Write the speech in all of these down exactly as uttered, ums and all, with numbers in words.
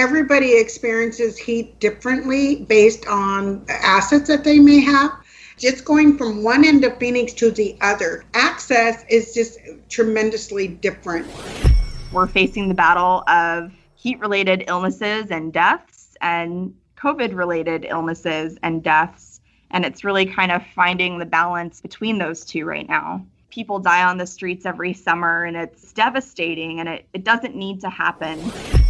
everybody experiences heat differently based on assets that they may have. Just going from one end of Phoenix to the other, access is just tremendously different. We're facing the battle of heat-related illnesses and deaths and COVID-related illnesses and deaths. And it's really kind of finding the balance between those two right now. People die on the streets every summer, and it's devastating, and it, it doesn't need to happen.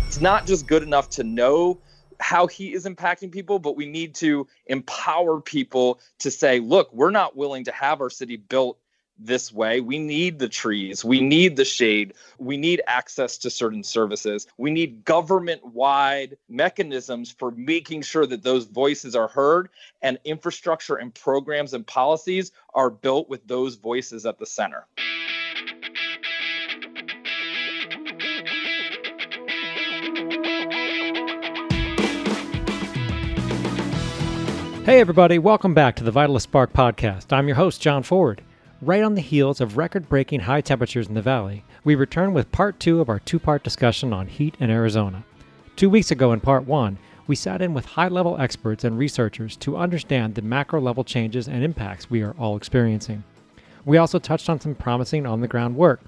It's not just good enough to know how heat is impacting people, but we need to empower people to say, look, we're not willing to have our city built this way. We need the trees. We need the shade. We need access to certain services. We need government-wide mechanisms for making sure that those voices are heard and infrastructure and programs and policies are built with those voices at the center. Hey everybody, welcome back to the Vitalist Spark Podcast. I'm your host, John Ford. Right on the heels of record-breaking high temperatures in the valley, we return with part two of our two-part discussion on heat in Arizona. Two weeks ago in part one, we sat in with high-level experts and researchers to understand the macro-level changes and impacts we are all experiencing. We also touched on some promising on-the-ground work.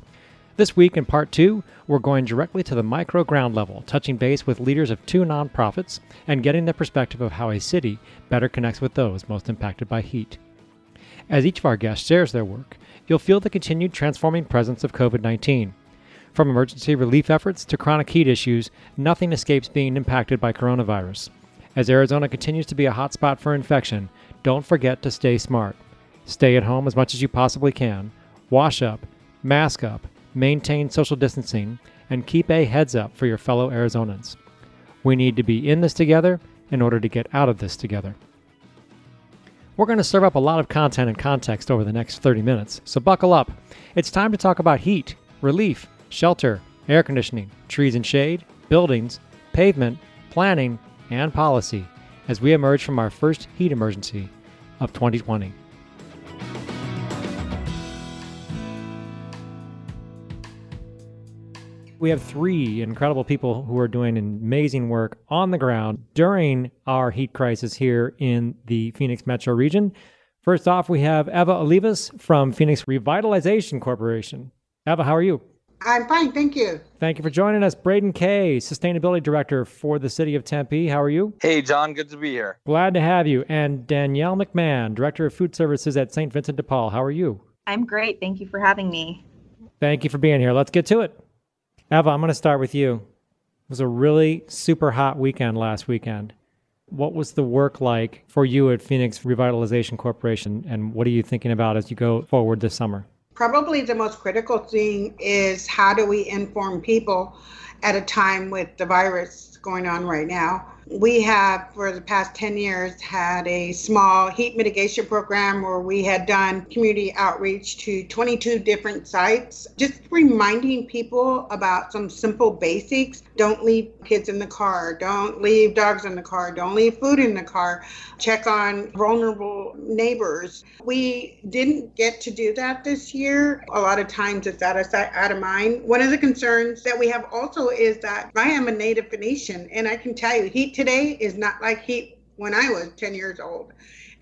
This week in part two, we're going directly to the micro-ground level, touching base with leaders of two nonprofits and getting their perspective of how a city better connects with those most impacted by heat. As each of our guests shares their work, you'll feel the continued transforming presence of COVID nineteen. From emergency relief efforts to chronic heat issues, nothing escapes being impacted by coronavirus. As Arizona continues to be a hotspot for infection, don't forget to stay smart. Stay at home as much as you possibly can, wash up, mask up, maintain social distancing, and keep a heads up for your fellow Arizonans. We need to be in this together in order to get out of this together. We're going to serve up a lot of content and context over the next thirty minutes, so buckle up. It's time to talk about heat, relief, shelter, air conditioning, trees and shade, buildings, pavement, planning, and policy as we emerge from our first heat emergency of twenty twenty. We have three incredible people who are doing amazing work on the ground during our heat crisis here in the Phoenix metro region. First off, we have Eva Olivas from Phoenix Revitalization Corporation. Eva, how are you? I'm fine, thank you. Thank you for joining us. Braden Kay, Sustainability Director for the City of Tempe. How are you? Hey, John, good to be here. Glad to have you. And Danielle McMahon, Director of Food Services at Saint Vincent de Paul. How are you? I'm great. Thank you for having me. Thank you for being here. Let's get to it. Eva, I'm going to start with you. It was a really super hot weekend last weekend. What was the work like for you at Phoenix Revitalization Corporation, and what are you thinking about as you go forward this summer? Probably the most critical thing is how do we inform people at a time with the virus going on right now. We have, for the past ten years, had a small heat mitigation program where we had done community outreach to twenty-two different sites, just reminding people about some simple basics. Don't leave kids in the car. Don't leave dogs in the car. Don't leave food in the car. Check on vulnerable neighbors. We didn't get to do that this year. A lot of times it's out of sight, out of mind. One of the concerns that we have also is that I am a native Phoenician, and I can tell you, heat today is not like heat when I was ten years old.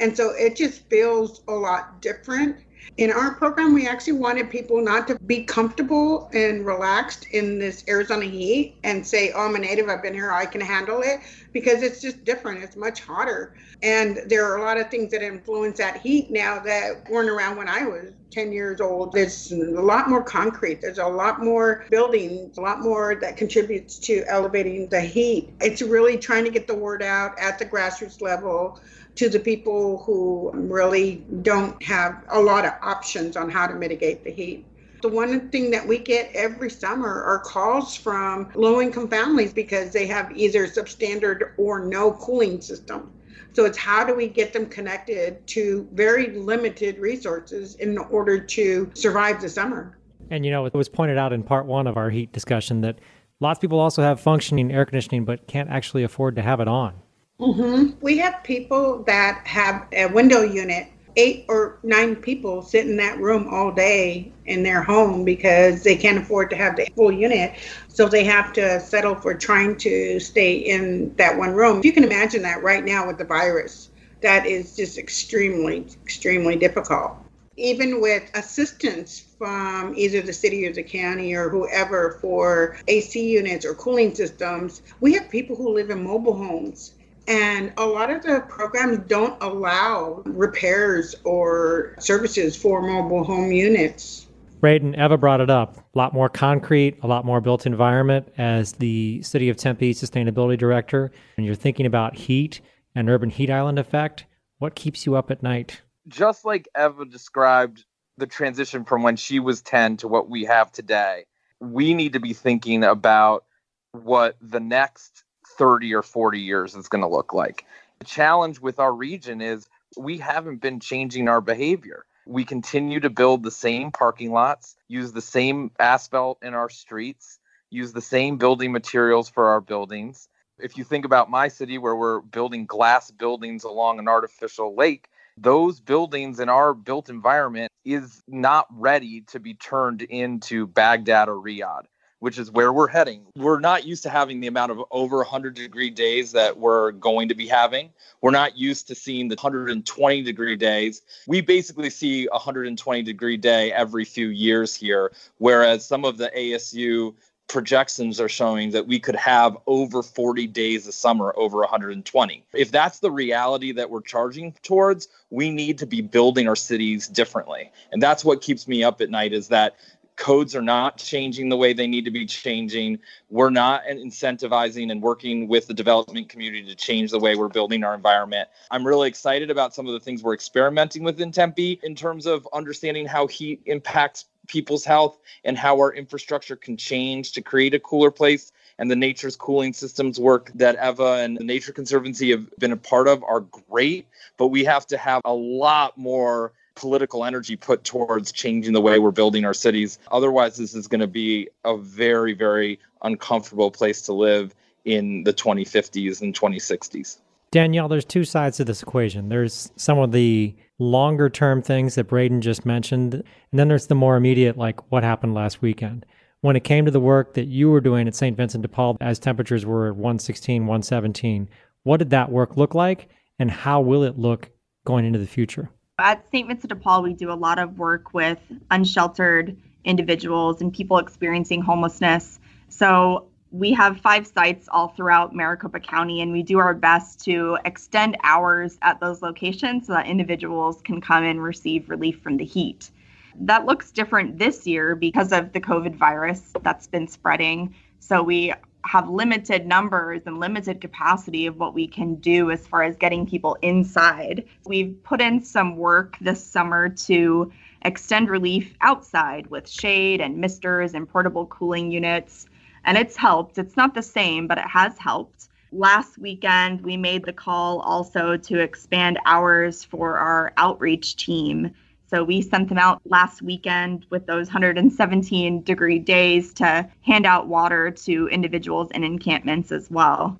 And so it just feels a lot different. In our program, we actually wanted people not to be comfortable and relaxed in this Arizona heat and say, oh, I'm a native, I've been here, I can handle it, because it's just different. It's much hotter. And there are a lot of things that influence that heat now that weren't around when I was ten years old. There's a lot more concrete. There's a lot more buildings, a lot more that contributes to elevating the heat. It's really trying to get the word out at the grassroots level to the people who really don't have a lot of options on how to mitigate the heat. The one thing that we get every summer are calls from low-income families because they have either substandard or no cooling system. So it's how do we get them connected to very limited resources in order to survive the summer. And you know, it was pointed out in part one of our heat discussion that lots of people also have functioning air conditioning but can't actually afford to have it on. Mm-hmm. We have people that have a window unit eight or nine people sit in that room all day in their home because they can't afford to have the full unit. So they have to settle for trying to stay in that one room. You can imagine that right now with the virus, that is just extremely, extremely difficult. Even with assistance from either the city or the county or whoever for A C units or cooling systems, we have people who live in mobile homes. And a lot of the programs don't allow repairs or services for mobile home units. Braden, Eva brought it up. A lot more concrete, a lot more built environment as the City of Tempe Sustainability Director. And you're thinking about heat and urban heat island effect. What keeps you up at night? Just like Eva described the transition from when she was ten to what we have today, we need to be thinking about what the next thirty or forty years it's going to look like. The challenge with our region is we haven't been changing our behavior. We continue to build the same parking lots, use the same asphalt in our streets, use the same building materials for our buildings. If you think about my city where we're building glass buildings along an artificial lake, those buildings in our built environment is not ready to be turned into Baghdad or Riyadh, which is where we're heading. We're not used to having the amount of over one hundred degree days that we're going to be having. We're not used to seeing the one hundred twenty degree days. We basically see a one hundred twenty degree day every few years here, whereas some of the A S U projections are showing that we could have over forty days a summer over one hundred twenty. If that's the reality that we're charging towards, we need to be building our cities differently. And that's what keeps me up at night, is that codes are not changing the way they need to be changing. We're not incentivizing and working with the development community to change the way we're building our environment. I'm really excited about some of the things we're experimenting with in Tempe in terms of understanding how heat impacts people's health and how our infrastructure can change to create a cooler place. And the nature's cooling systems work that Eva and the Nature Conservancy have been a part of are great, but we have to have a lot more political energy put towards changing the way we're building our cities. Otherwise, this is going to be a very, very uncomfortable place to live in the twenty fifties and twenty sixties. Danielle, there's two sides to this equation. There's some of the longer term things that Braden just mentioned, and then there's the more immediate, like what happened last weekend. When it came to the work that you were doing at Saint Vincent de Paul as temperatures were at one sixteen, one seventeen, what did that work look like, and how will it look going into the future? At Saint Vincent de Paul, we do a lot of work with unsheltered individuals and people experiencing homelessness. So we have five sites all throughout Maricopa County, and we do our best to extend hours at those locations so that individuals can come and receive relief from the heat. That looks different this year because of the COVID virus that's been spreading. So we have limited numbers and limited capacity of what we can do as far as getting people inside. We've put in some work this summer to extend relief outside with shade and misters and portable cooling units, and it's helped. It's not the same, but it has helped. Last weekend, we made the call also to expand hours for our outreach team. So we sent them out last weekend with those one hundred seventeen degree days to hand out water to individuals in encampments as well.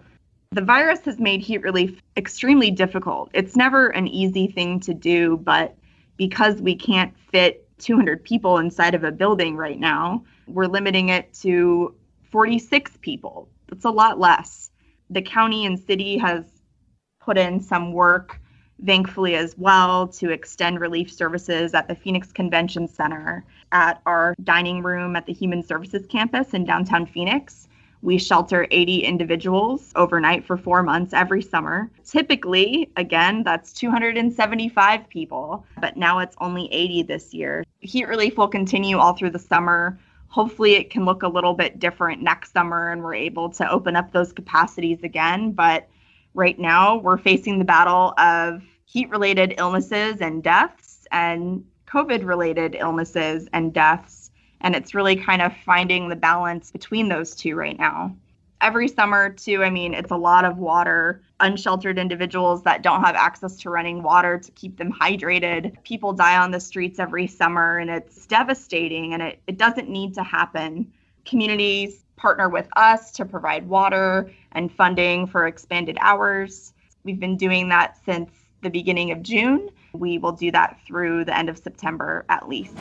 The virus has made heat relief extremely difficult. It's never an easy thing to do, but because we can't fit two hundred people inside of a building right now, we're limiting it to forty-six people. That's a lot less. The county and city has put in some work, thankfully, as well, to extend relief services at the Phoenix Convention Center, at our dining room at the Human Services Campus in downtown Phoenix. We shelter eighty individuals overnight for four months every summer. Typically, again, that's two hundred seventy-five people, but now it's only eighty this year. Heat relief will continue all through the summer. Hopefully it can look a little bit different next summer and we're able to open up those capacities again, but right now, we're facing the battle of heat-related illnesses and deaths and COVID-related illnesses and deaths, and it's really kind of finding the balance between those two right now. Every summer, too, I mean, it's a lot of water. Unsheltered individuals that don't have access to running water to keep them hydrated. People die on the streets every summer, and it's devastating, and it, it doesn't need to happen. Communities partner with us to provide water and funding for expanded hours. We've been doing that since the beginning of June, We will do that through the end of September at least.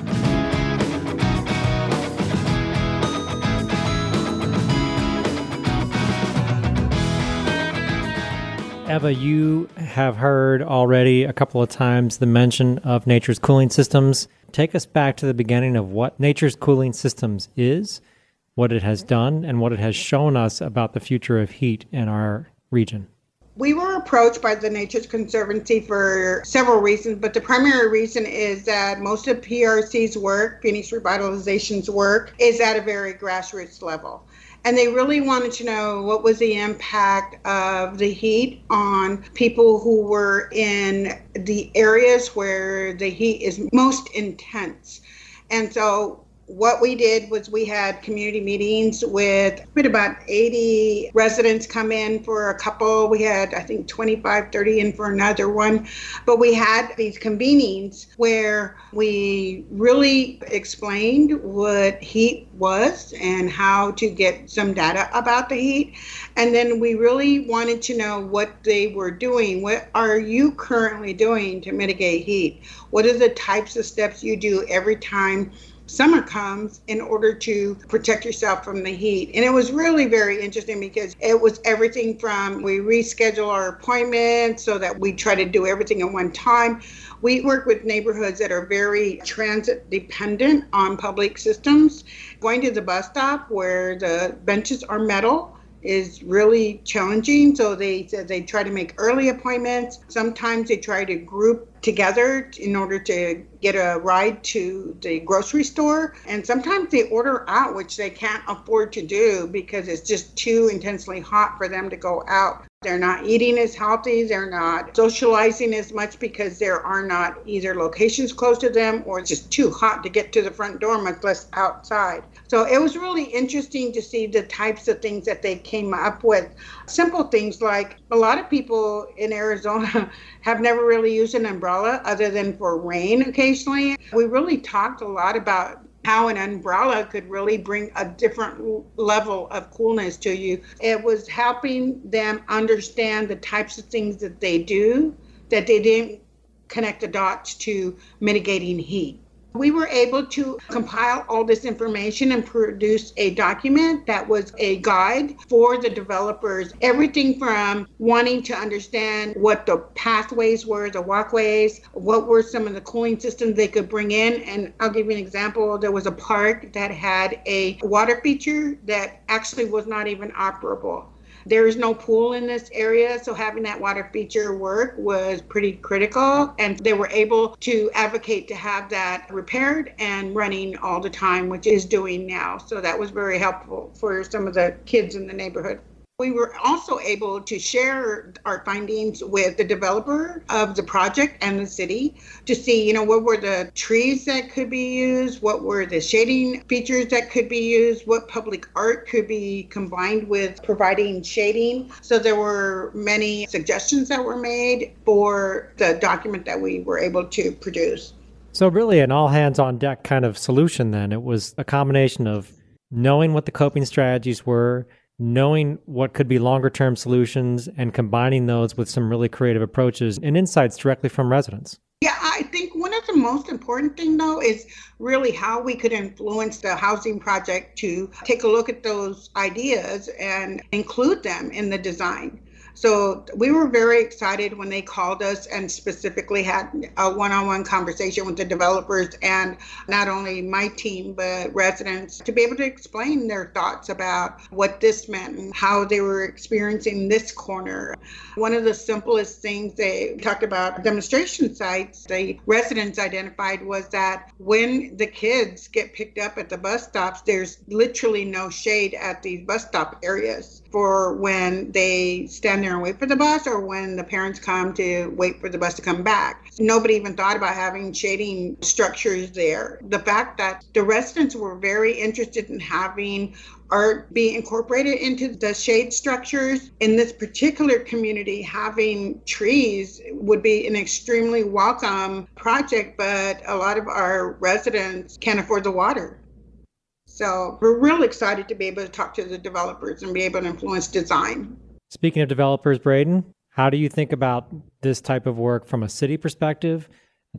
Eva, you have heard already a couple of times the mention of nature's cooling systems. Take us back to the beginning of what nature's cooling systems is, what it has done, and what it has shown us about the future of heat in our region. We were approached by the Nature Conservancy for several reasons, but the primary reason is that most of P R C's work, Phoenix Revitalization's work, is at a very grassroots level. And they really wanted to know what was the impact of the heat on people who were in the areas where the heat is most intense. And so what we did was we had community meetings with, with about eighty residents come in for a couple. We had, I think, twenty-five, thirty in for another one. But we had these convenings where we really explained what heat was and how to get some data about the heat. And then we really wanted to know what they were doing. What are you currently doing to mitigate heat? What are the types of steps you do every time summer comes in order to protect yourself from the heat? And it was really very interesting because it was everything from we reschedule our appointments so that we try to do everything at one time. We work with neighborhoods that are very transit dependent on public systems. Going to the bus stop where the benches are metal is really challenging. So they said they try to make early appointments. Sometimes they try to group together in order to get a ride to the grocery store. And sometimes they order out, which they can't afford to do because it's just too intensely hot for them to go out. They're not eating as healthy. They're not socializing as much because there are not either locations close to them or it's just too hot to get to the front door, much less outside. So it was really interesting to see the types of things that they came up with. Simple things like a lot of people in Arizona have never really used an umbrella other than for rain occasionally. We really talked a lot about how an umbrella could really bring a different level of coolness to you. It was helping them understand the types of things that they do, that they didn't connect the dots to mitigating heat. We were able to compile all this information and produce a document that was a guide for the developers. Everything from wanting to understand what the pathways were, the walkways, what were some of the cooling systems they could bring in. And I'll give you an example. There was a park that had a water feature that actually was not even operable. There is no pool in this area, so having that water feature work was pretty critical, and they were able to advocate to have that repaired and running all the time, which is doing now. So that was very helpful for some of the kids in the neighborhood. We were also able to share our findings with the developer of the project and the city to see, you know, what were the trees that could be used, what were the shading features that could be used, what public art could be combined with providing shading. So there were many suggestions that were made for the document that we were able to produce. So really an all hands on deck kind of solution then. It was a combination of knowing what the coping strategies were, knowing what could be longer term solutions and combining those with some really creative approaches and insights directly from residents. Yeah, I think one of the most important thing though is really how we could influence the housing project to take a look at those ideas and include them in the design. So we were very excited when they called us and specifically had a one-on-one conversation with the developers and not only my team, but residents to be able to explain their thoughts about what this meant and how they were experiencing this corner. One of the simplest things they talked about demonstration sites, the residents identified was that when the kids get picked up at the bus stops, there's literally no shade at these bus stop areas for when they stand there and wait for the bus or when the parents come to wait for the bus to come back. Nobody even thought about having shading structures there. The fact that the residents were very interested in having art be incorporated into the shade structures. In this particular community, having trees would be an extremely welcome project, but a lot of our residents can't afford the water. So we're real excited to be able to talk to the developers and be able to influence design. Speaking of developers, Braden, How do you think about this type of work from a city perspective?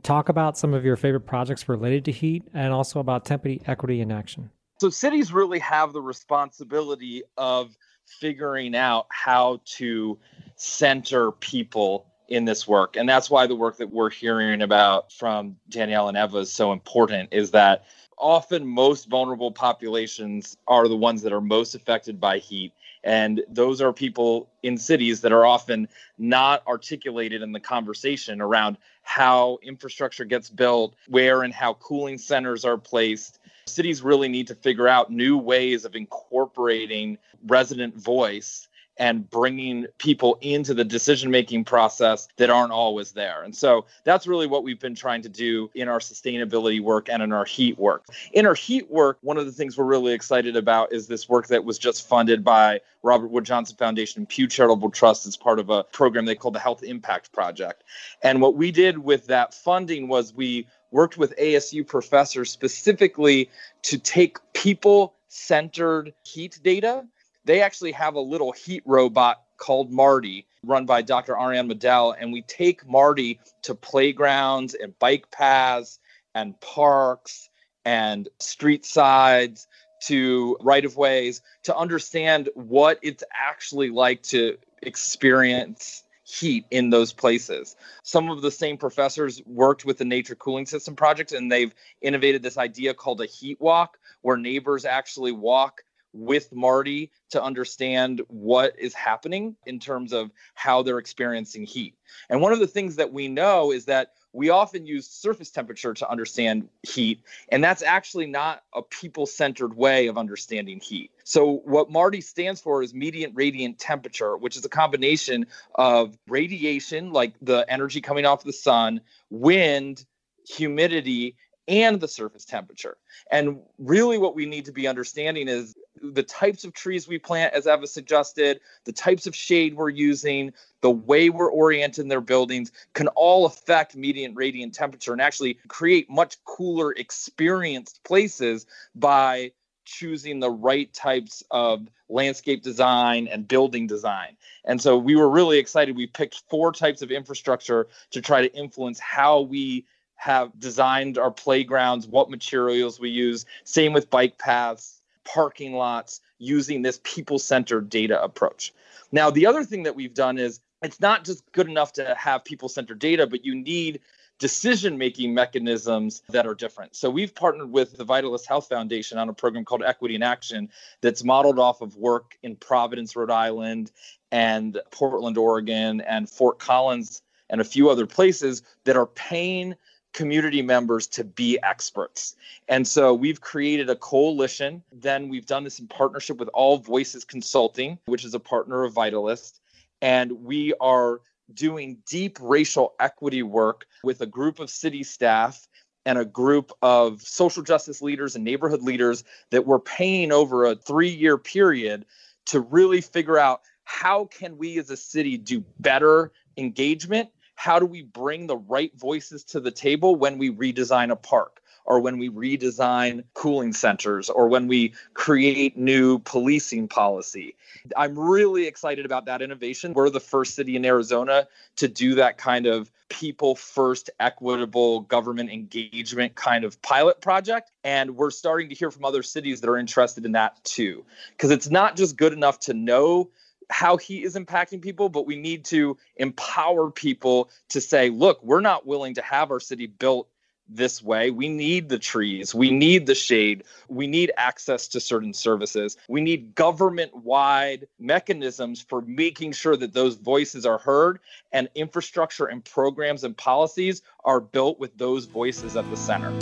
Talk about some of your favorite projects related to heat and also about Tempe Equity in Action. So cities really have the responsibility of figuring out how to center people in this work. And that's why the work that we're hearing about from Danielle and Eva is so important, is that often most vulnerable populations are the ones that are most affected by heat. And those are people in cities that are often not articulated in the conversation around how infrastructure gets built, where and how cooling centers are placed. Cities really need to figure out new ways of incorporating resident voice and bringing people into the decision-making process that aren't always there. And so that's really what we've been trying to do in our sustainability work and in our heat work. In our heat work, one of the things we're really excited about is this work that was just funded by Robert Wood Johnson Foundation and Pew Charitable Trust as part of a program they called the Health Impact Project. And what we did with that funding was we worked with A S U professors specifically to take people-centered heat data. They actually have a little heat robot called Marty, run by Doctor Ariane Medell, and we take Marty to playgrounds and bike paths and parks and street sides to right-of-ways to understand what it's actually like to experience heat in those places. Some of the same professors worked with the Nature Cooling System Project, and they've innovated this idea called a heat walk, where neighbors actually walk with Marty to understand what is happening in terms of how they're experiencing heat. And one of the things that we know is that we often use surface temperature to understand heat, and that's actually not a people-centered way of understanding heat. So what Marty stands for is mediant radiant temperature, which is a combination of radiation, like the energy coming off the sun, wind, humidity, and the surface temperature. And really what we need to be understanding is the types of trees we plant, as Eva suggested, the types of shade we're using, the way we're orienting their buildings can all affect median radiant temperature and actually create much cooler experienced places by choosing the right types of landscape design and building design. And so we were really excited. We picked four types of infrastructure to try to influence how we have designed our playgrounds, what materials we use, same with bike paths, parking lots, using this people-centered data approach. Now, the other thing that we've done is it's not just good enough to have people-centered data, but you need decision-making mechanisms that are different. So we've partnered with the Vitalist Health Foundation on a program called Equity in Action that's modeled off of work in Providence, Rhode Island, and Portland, Oregon, and Fort Collins, and a few other places that are paying community members to be experts. And so we've created a coalition. Then we've done this in partnership with All Voices Consulting, which is a partner of Vitalist. And we are doing deep racial equity work with a group of city staff and a group of social justice leaders and neighborhood leaders that we're paying over a three-year period to really figure out how can we as a city do better engagement. How do we bring the right voices to the table when we redesign a park or when we redesign cooling centers or when we create new policing policy? I'm really excited about that innovation. We're the first city in Arizona to do that kind of people-first, equitable government engagement kind of pilot project. And we're starting to hear from other cities that are interested in that too, because it's not just good enough to know how heat is impacting people, but we need to empower people to say, look, we're not willing to have our city built this way. We need the trees. We need the shade. We need access to certain services. We need government-wide mechanisms for making sure that those voices are heard and infrastructure and programs and policies are built with those voices at the center.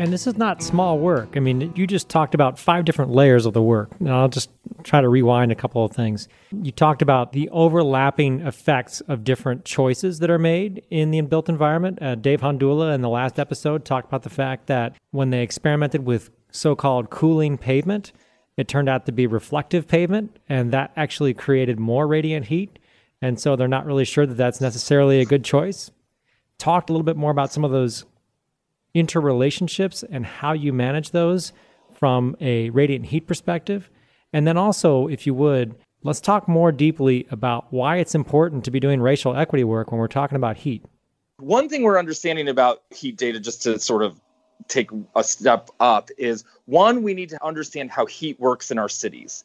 And this is not small work. I mean, you just talked about five different layers of the work. And I'll just try to rewind a couple of things. You talked about the overlapping effects of different choices that are made in the built environment. Uh, Dave Hondula in the last episode talked about the fact that when they experimented with so-called cooling pavement, it turned out to be reflective pavement, and that actually created more radiant heat. And so they're not really sure that that's necessarily a good choice. Talked a little bit more about some of those interrelationships and how you manage those from a radiant heat perspective. And then also, if you would, let's talk more deeply about why it's important to be doing racial equity work when we're talking about heat. One thing we're understanding about heat data, just to sort of take a step up, is one, we need to understand how heat works in our cities,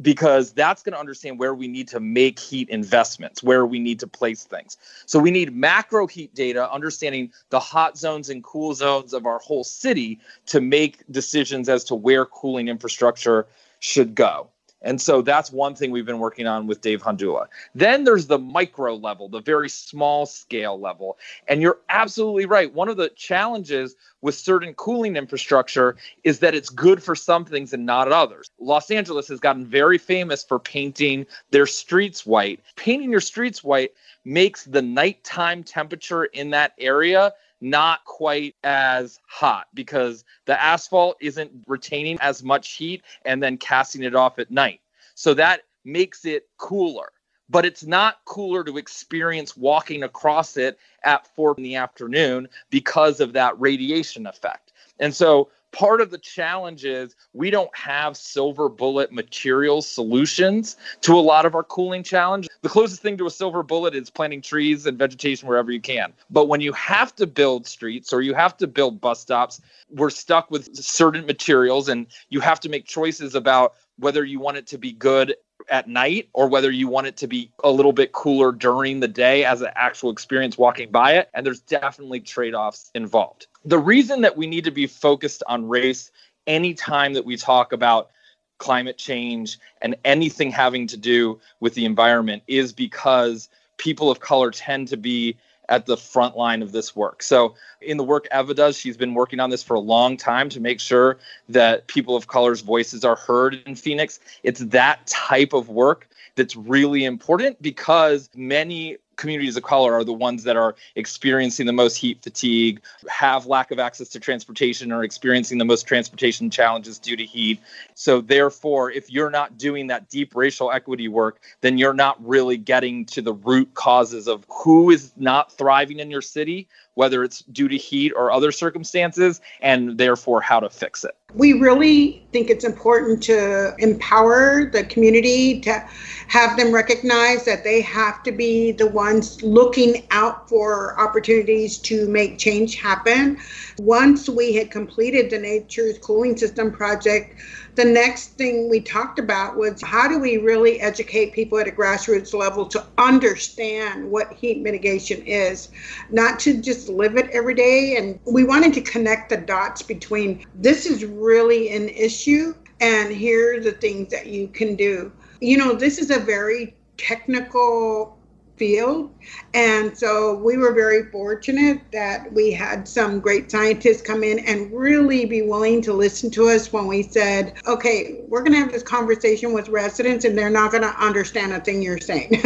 because that's going to understand where we need to make heat investments, where we need to place things. So we need macro heat data, understanding the hot zones and cool zones of our whole city to make decisions as to where cooling infrastructure should go. And so that's one thing we've been working on with Dave Hondula. Then there's the micro level, the very small scale level. And you're absolutely right. One of the challenges with certain cooling infrastructure is that it's good for some things and not others. Los Angeles has gotten very famous for painting their streets white. Painting your streets white makes the nighttime temperature in that area not quite as hot because the asphalt isn't retaining as much heat and then casting it off at night. So that makes it cooler, but it's not cooler to experience walking across it at four in the afternoon because of that radiation effect. And so part of the challenge is we don't have silver bullet material solutions to a lot of our cooling challenge. The closest thing to a silver bullet is planting trees and vegetation wherever you can. But when you have to build streets or you have to build bus stops, we're stuck with certain materials and you have to make choices about whether you want it to be good at night or whether you want it to be a little bit cooler during the day as an actual experience walking by it. And there's definitely trade-offs involved. The reason that we need to be focused on race anytime that we talk about climate change and anything having to do with the environment is because people of color tend to be at the front line of this work. So in the work Eva does, she's been working on this for a long time to make sure that people of color's voices are heard in Phoenix. It's that type of work that's really important because many communities of color are the ones that are experiencing the most heat fatigue, have lack of access to transportation, or experiencing the most transportation challenges due to heat. So therefore, if you're not doing that deep racial equity work, then you're not really getting to the root causes of who is not thriving in your city, whether it's due to heat or other circumstances, and therefore how to fix it. We really think it's important to empower the community, to have them recognize that they have to be the ones looking out for opportunities to make change happen. Once we had completed the Nature's Cooling System project, the next thing we talked about was how do we really educate people at a grassroots level to understand what heat mitigation is, not to just live it every day. And we wanted to connect the dots between this is really an issue and here are the things that you can do. You know, this is a very technical field. And so we were very fortunate that we had some great scientists come in and really be willing to listen to us when we said, okay, we're going to have this conversation with residents and they're not going to understand a thing you're saying.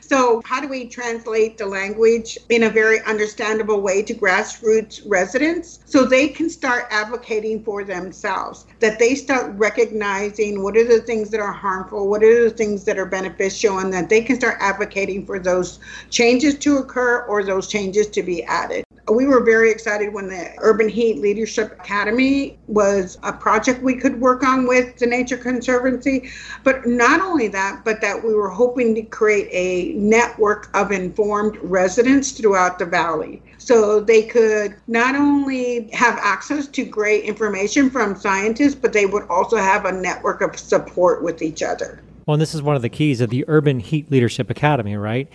So how do we translate the language in a very understandable way to grassroots residents so they can start advocating for themselves, that they start recognizing what are the things that are harmful, what are the things that are beneficial, and that they can start advocating for those those changes to occur or those changes to be added. We were very excited when the Urban Heat Leadership Academy was a project we could work on with the Nature Conservancy. But not only that, but that we were hoping to create a network of informed residents throughout the valley. So they could not only have access to great information from scientists, but they would also have a network of support with each other. Well, and this is one of the keys of the Urban Heat Leadership Academy, right?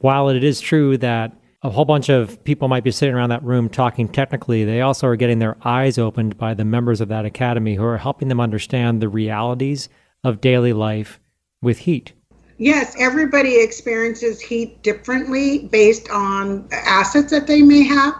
While it is true that a whole bunch of people might be sitting around that room talking technically, they also are getting their eyes opened by the members of that academy who are helping them understand the realities of daily life with heat. Yes, everybody experiences heat differently based on assets that they may have.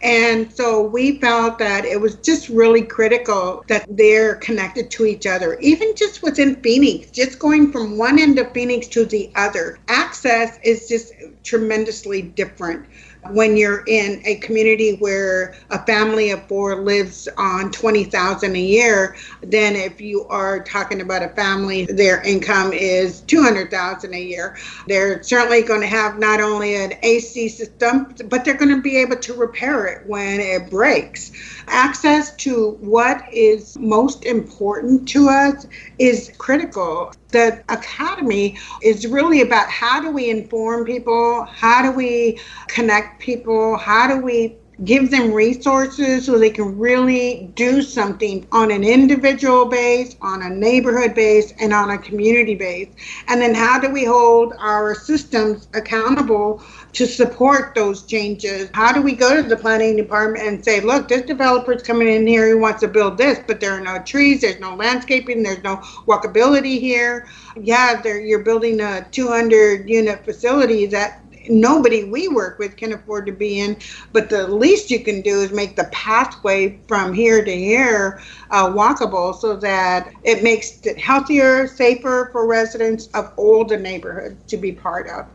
And so we felt that it was just really critical that they're connected to each other, even just within Phoenix, just going from one end of Phoenix to the other. Access is just tremendously different. when you're in a community where a family of four lives on twenty thousand dollars a year, then if you are talking about a family, their income is two hundred thousand dollars a year. They're certainly going to have not only an A C system, but they're going to be able to repair it when it breaks. Access to what is most important to us is critical. The academy is really about how do we inform people, how do we connect people, how do we give them resources so they can really do something on an individual base, on a neighborhood base, and on a community base. And then how do we hold our systems accountable to support those changes? How do we go to the planning department and say, look, this developer's coming in here, he wants to build this, but there are no trees, there's no landscaping, there's no walkability here. Yeah, you're building a two hundred unit facility that nobody we work with can afford to be in, but the least you can do is make the pathway from here to here uh, walkable so that it makes it healthier, safer for residents of older neighborhoods to be part of.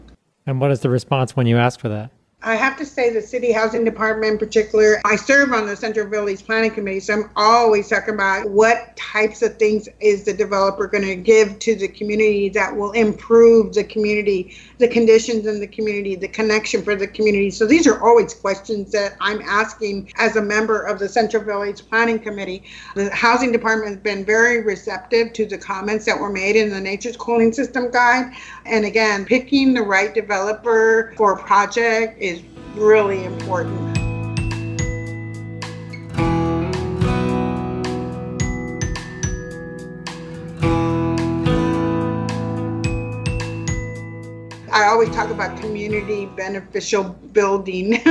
And what is the response when you ask for that? I have to say the city housing department in particular, I serve on the Central Village Planning Committee, so I'm always talking about what types of things is the developer going to give to the community that will improve the community, the conditions in the community, the connection for the community. So these are always questions that I'm asking as a member of the Central Village Planning Committee. The housing department has been very receptive to the comments that were made in the Nature's Cooling System Guide. And again, picking the right developer for a project is really important. I always talk about community beneficial building.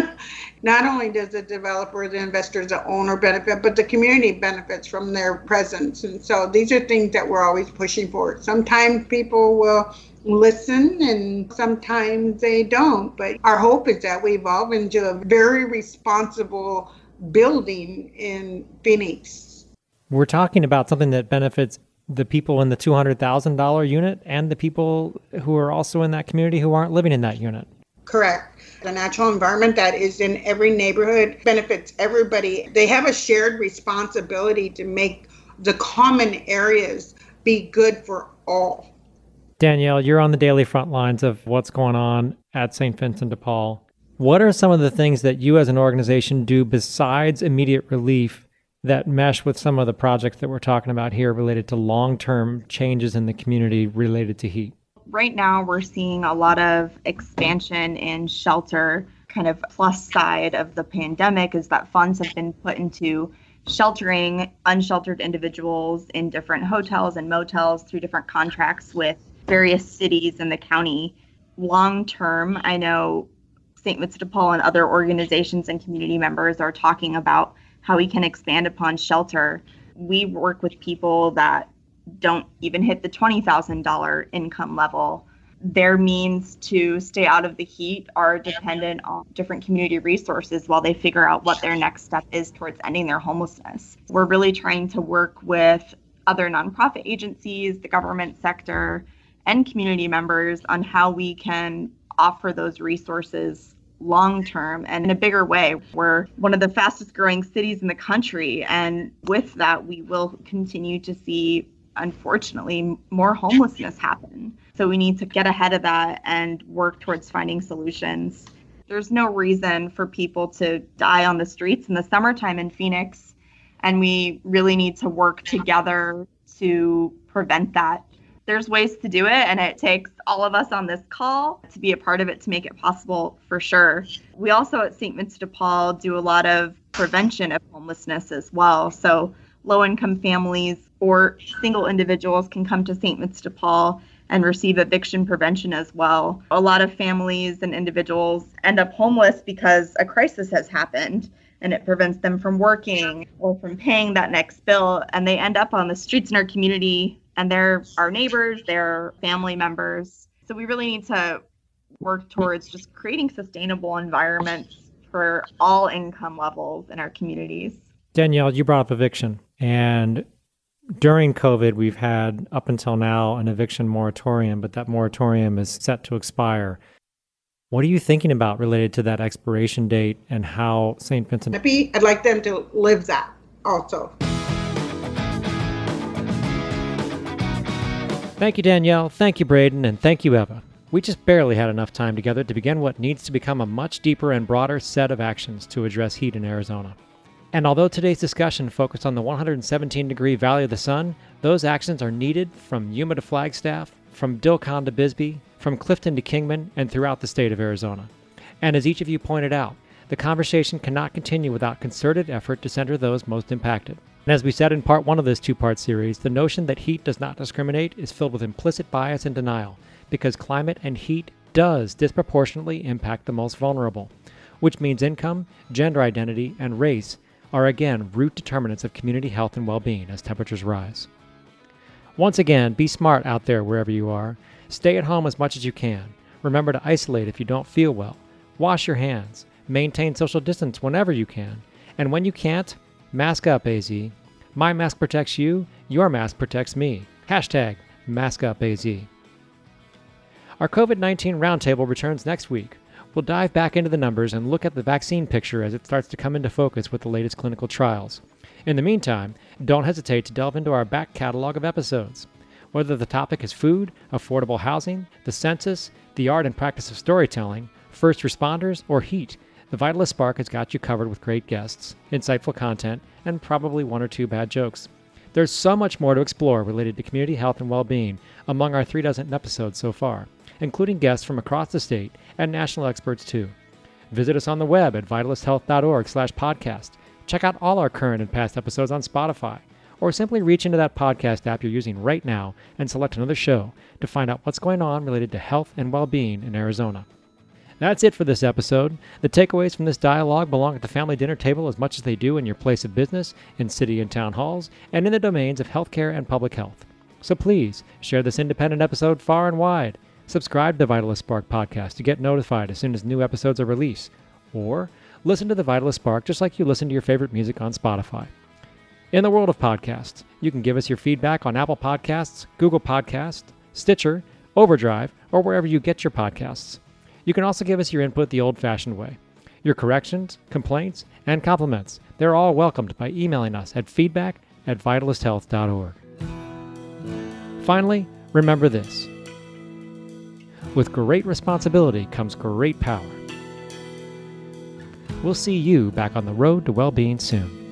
Not only does the developer, the investor, the owner benefit, but the community benefits from their presence. And so these are things that we're always pushing for. Sometimes people will listen and sometimes they don't, but our hope is that we evolve into a very responsible building in Phoenix. We're talking about something that benefits the people in the two hundred thousand dollars unit and the people who are also in that community who aren't living in that unit. Correct. The natural environment that is in every neighborhood benefits everybody. They have a shared responsibility to make the common areas be good for all. Danielle, you're on the daily front lines of what's going on at Saint Vincent de Paul. What are some of the things that you as an organization do besides immediate relief that mesh with some of the projects that we're talking about here related to long-term changes in the community related to heat? Right now, we're seeing a lot of expansion in shelter. Kind of plus side of the pandemic is that funds have been put into sheltering unsheltered individuals in different hotels and motels through different contracts with various cities in the county. Long term, I know Saint Vincent de Paul and other organizations and community members are talking about how we can expand upon shelter. We work with people that don't even hit the twenty thousand dollars income level. Their means to stay out of the heat are dependent on different community resources while they figure out what their next step is towards ending their homelessness. We're really trying to work with other nonprofit agencies, the government sector, and community members on how we can offer those resources long-term and in a bigger way. We're one of the fastest growing cities in the country. And with that, we will continue to see, unfortunately, more homelessness happen. So we need to get ahead of that and work towards finding solutions. There's no reason for people to die on the streets in the summertime in Phoenix. And we really need to work together to prevent that. There's ways to do it, and it takes all of us on this call to be a part of it to make it possible, for sure. We also at Saint Vincent de Paul do a lot of prevention of homelessness as well. So low-income families or single individuals can come to Saint Vincent de Paul and receive eviction prevention as well. A lot of families and individuals end up homeless because a crisis has happened, and it prevents them from working or from paying that next bill, and they end up on the streets in our community. And they're our neighbors, they're family members. So we really need to work towards just creating sustainable environments for all income levels in our communities. Danielle, you brought up eviction. And during COVID, we've had up until now an eviction moratorium, but that moratorium is set to expire. What are you thinking about related to that expiration date and how Saint Vincent? I'd like them to live that also. Thank you, Danielle. Thank you, Braden. And thank you, Eva. We just barely had enough time together to begin what needs to become a much deeper and broader set of actions to address heat in Arizona. And although today's discussion focused on the one hundred seventeen degree valley of the sun, those actions are needed from Yuma to Flagstaff, from Dilcon to Bisbee, from Clifton to Kingman, and throughout the state of Arizona. And as each of you pointed out, the conversation cannot continue without concerted effort to center those most impacted. And as we said in part one of this two-part series, the notion that heat does not discriminate is filled with implicit bias and denial, because climate and heat does disproportionately impact the most vulnerable, which means income, gender identity, and race are again root determinants of community health and well-being as temperatures rise. Once again, be smart out there wherever you are. Stay at home as much as you can. Remember to isolate if you don't feel well. Wash your hands. Maintain social distance whenever you can. And when you can't, mask up, A Z. My mask protects you. Your mask protects me. Hashtag MaskUpAZ. Our COVID nineteen Roundtable returns next week. We'll dive back into the numbers and look at the vaccine picture as it starts to come into focus with the latest clinical trials. In the meantime, don't hesitate to delve into our back catalog of episodes. Whether the topic is food, affordable housing, the census, the art and practice of storytelling, first responders, or heat, the Vitalist Spark has got you covered with great guests, insightful content, and probably one or two bad jokes. There's so much more to explore related to community health and well-being among our three dozen episodes so far, including guests from across the state and national experts too. Visit us on the web at vitalist health dot org slash podcast. Check out all our current and past episodes on Spotify, or simply reach into that podcast app you're using right now and select another show to find out what's going on related to health and well-being in Arizona. That's it for this episode. The takeaways from this dialogue belong at the family dinner table as much as they do in your place of business, in city and town halls, and in the domains of healthcare and public health. So please, share this independent episode far and wide. Subscribe to the Vitalist Spark podcast to get notified as soon as new episodes are released. Or listen to the Vitalist Spark just like you listen to your favorite music on Spotify. In the world of podcasts, you can give us your feedback on Apple Podcasts, Google Podcasts, Stitcher, Overdrive, or wherever you get your podcasts. You can also give us your input the old-fashioned way. Your corrections, complaints, and compliments, they're all welcomed by emailing us at feedback at vitalist health dot org. Finally, remember this. With great responsibility comes great power. We'll see you back on the road to well-being soon.